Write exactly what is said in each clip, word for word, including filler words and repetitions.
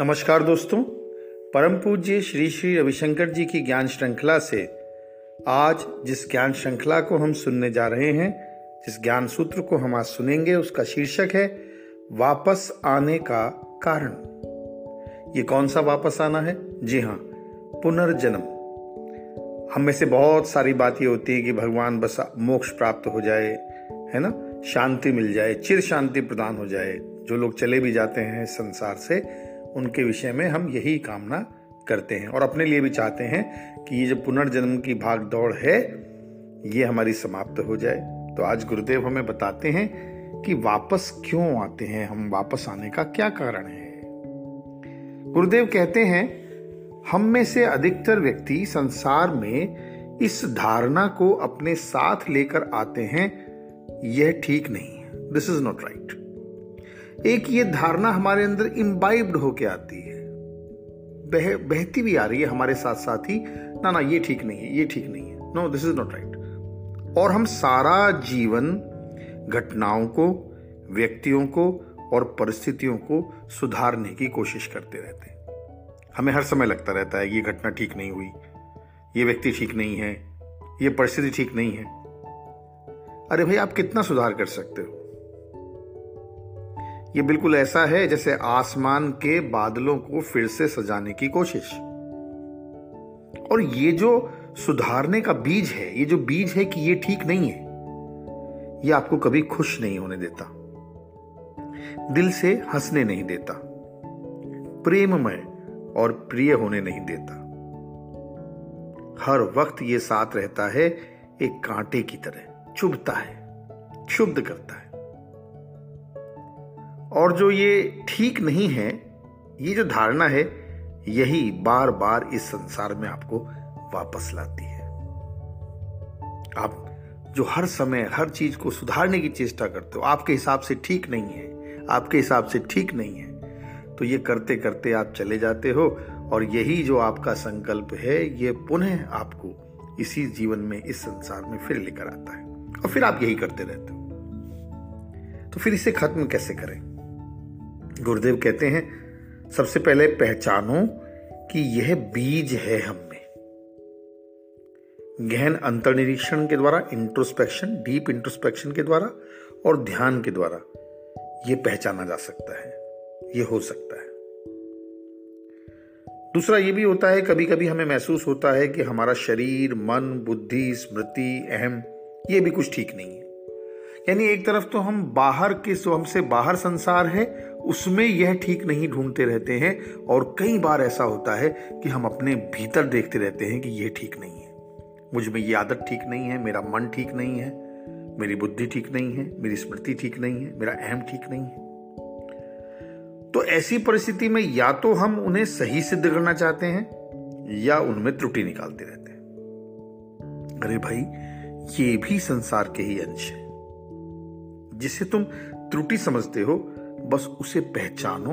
नमस्कार दोस्तों, परम पूज्य श्री श्री रविशंकर जी की ज्ञान श्रृंखला से आज जिस ज्ञान श्रृंखला को हम सुनने जा रहे हैं, जिस ज्ञान सूत्र को हम आज सुनेंगे, उसका शीर्षक है वापस आने का कारण। ये कौन सा वापस आना है? जी हाँ, पुनर्जन्म। हम में से बहुत सारी बातें होती है कि भगवान बस मोक्ष प्राप्त हो जाए, है ना, शांति मिल जाए, चिर शांति प्रदान हो जाए। जो लोग चले भी जाते हैं संसार से, उनके विषय में हम यही कामना करते हैं और अपने लिए भी चाहते हैं कि ये जो पुनर्जन्म की भाग दौड़ है, ये हमारी समाप्त हो जाए। तो आज गुरुदेव हमें बताते हैं कि वापस क्यों आते हैं हम, वापस आने का क्या कारण है। गुरुदेव कहते हैं, हम में से अधिकतर व्यक्ति संसार में इस धारणा को अपने साथ लेकर आते हैं, यह ठीक नहीं है, दिस इज नॉट राइट। एक ये धारणा हमारे अंदर इम्बाइब्ड होके आती है, बह, बहती भी आ रही है हमारे साथ साथ ही, ना ना ये ठीक नहीं है, ये ठीक नहीं है, no this is not right. और हम सारा जीवन घटनाओं को, व्यक्तियों को और परिस्थितियों को सुधारने की कोशिश करते रहते हैं। हमें हर समय लगता रहता है ये घटना ठीक नहीं हुई, ये व्यक्ति ठीक नहीं है, ये परिस्थिति ठीक नहीं है। अरे भाई, आप कितना सुधार कर सकते हो? ये बिल्कुल ऐसा है जैसे आसमान के बादलों को फिर से सजाने की कोशिश। और ये जो सुधारने का बीज है, ये जो बीज है कि ये ठीक नहीं है, ये आपको कभी खुश नहीं होने देता, दिल से हंसने नहीं देता, प्रेममय और प्रिय होने नहीं देता। हर वक्त ये साथ रहता है, एक कांटे की तरह चुभता है, क्षुब्ध करता है। और जो ये ठीक नहीं है, ये जो धारणा है, यही बार बार इस संसार में आपको वापस लाती है। आप जो हर समय हर चीज को सुधारने की चेष्टा करते हो, आपके हिसाब से ठीक नहीं है, आपके हिसाब से ठीक नहीं है, तो ये करते करते आप चले जाते हो। और यही जो आपका संकल्प है, ये पुनः आपको इसी जीवन में, इस संसार में फिर लेकर आता है और फिर आप यही करते रहते हो। तो फिर इसे खत्म कैसे करें? गुरुदेव कहते हैं, सबसे पहले पहचानो कि यह बीज है हम में। गहन अंतर्निरीक्षण के द्वारा, इंट्रोस्पेक्शन, डीप इंट्रोस्पेक्शन के द्वारा और ध्यान के द्वारा यह पहचाना जा सकता है, यह हो सकता है। दूसरा यह भी होता है, कभी कभी हमें महसूस होता है कि हमारा शरीर, मन, बुद्धि, स्मृति, अहम, यह भी कुछ ठीक नहीं है। यानी एक तरफ तो हम बाहर के, जो हमसे बाहर संसार है, उसमें यह ठीक नहीं ढूंढते रहते हैं, और कई बार ऐसा होता है कि हम अपने भीतर देखते रहते हैं कि यह ठीक नहीं है, मुझ में ये आदत ठीक नहीं है, मेरा मन ठीक नहीं है, मेरी बुद्धि ठीक नहीं है, मेरी स्मृति ठीक नहीं है, मेरा अहम ठीक नहीं है। तो ऐसी परिस्थिति में या तो हम उन्हें सही सिद्ध करना चाहते हैं या उनमें त्रुटि निकालते रहते हैं। अरे भाई, ये भी संसार के ही अंश है। जिसे तुम त्रुटि समझते हो, बस उसे पहचानो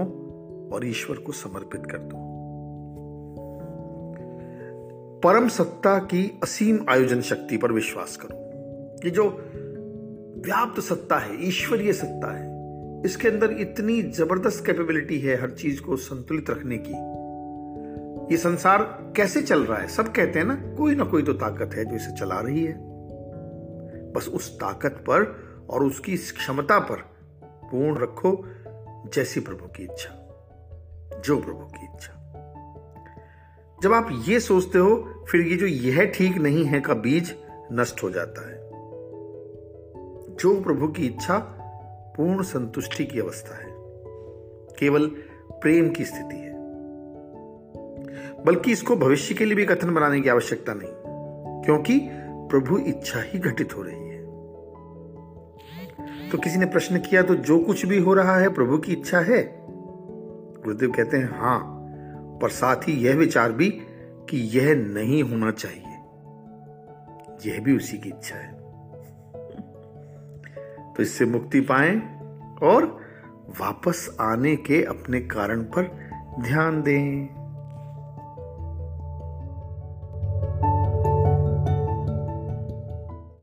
और ईश्वर को समर्पित कर दो। परम सत्ता की असीम आयोजन शक्ति पर विश्वास करो। ये जो व्याप्त सत्ता है, ईश्वरीय सत्ता है, इसके अंदर इतनी जबरदस्त कैपेबिलिटी है हर चीज को संतुलित रखने की। ये संसार कैसे चल रहा है, सब कहते हैं ना, कोई ना कोई तो ताकत है जो इसे चला रही है। बस उस ताकत पर और उसकी क्षमता पर पूर्ण रखो, जैसी प्रभु की इच्छा, जो प्रभु की इच्छा। जब आप ये सोचते हो, फिर ये जो यह ठीक नहीं है का बीज नष्ट हो जाता है। जो प्रभु की इच्छा पूर्ण संतुष्टि की अवस्था है, केवल प्रेम की स्थिति है। बल्कि इसको भविष्य के लिए भी कथन बनाने की आवश्यकता नहीं, क्योंकि प्रभु इच्छा ही घटित हो रही है। तो किसी ने प्रश्न किया, तो जो कुछ भी हो रहा है प्रभु की इच्छा है? गुरुदेव कहते हैं हां, पर साथ ही यह विचार भी कि यह नहीं होना चाहिए, यह भी उसी की इच्छा है। तो इससे मुक्ति पाएं और वापस आने के अपने कारण पर ध्यान दें।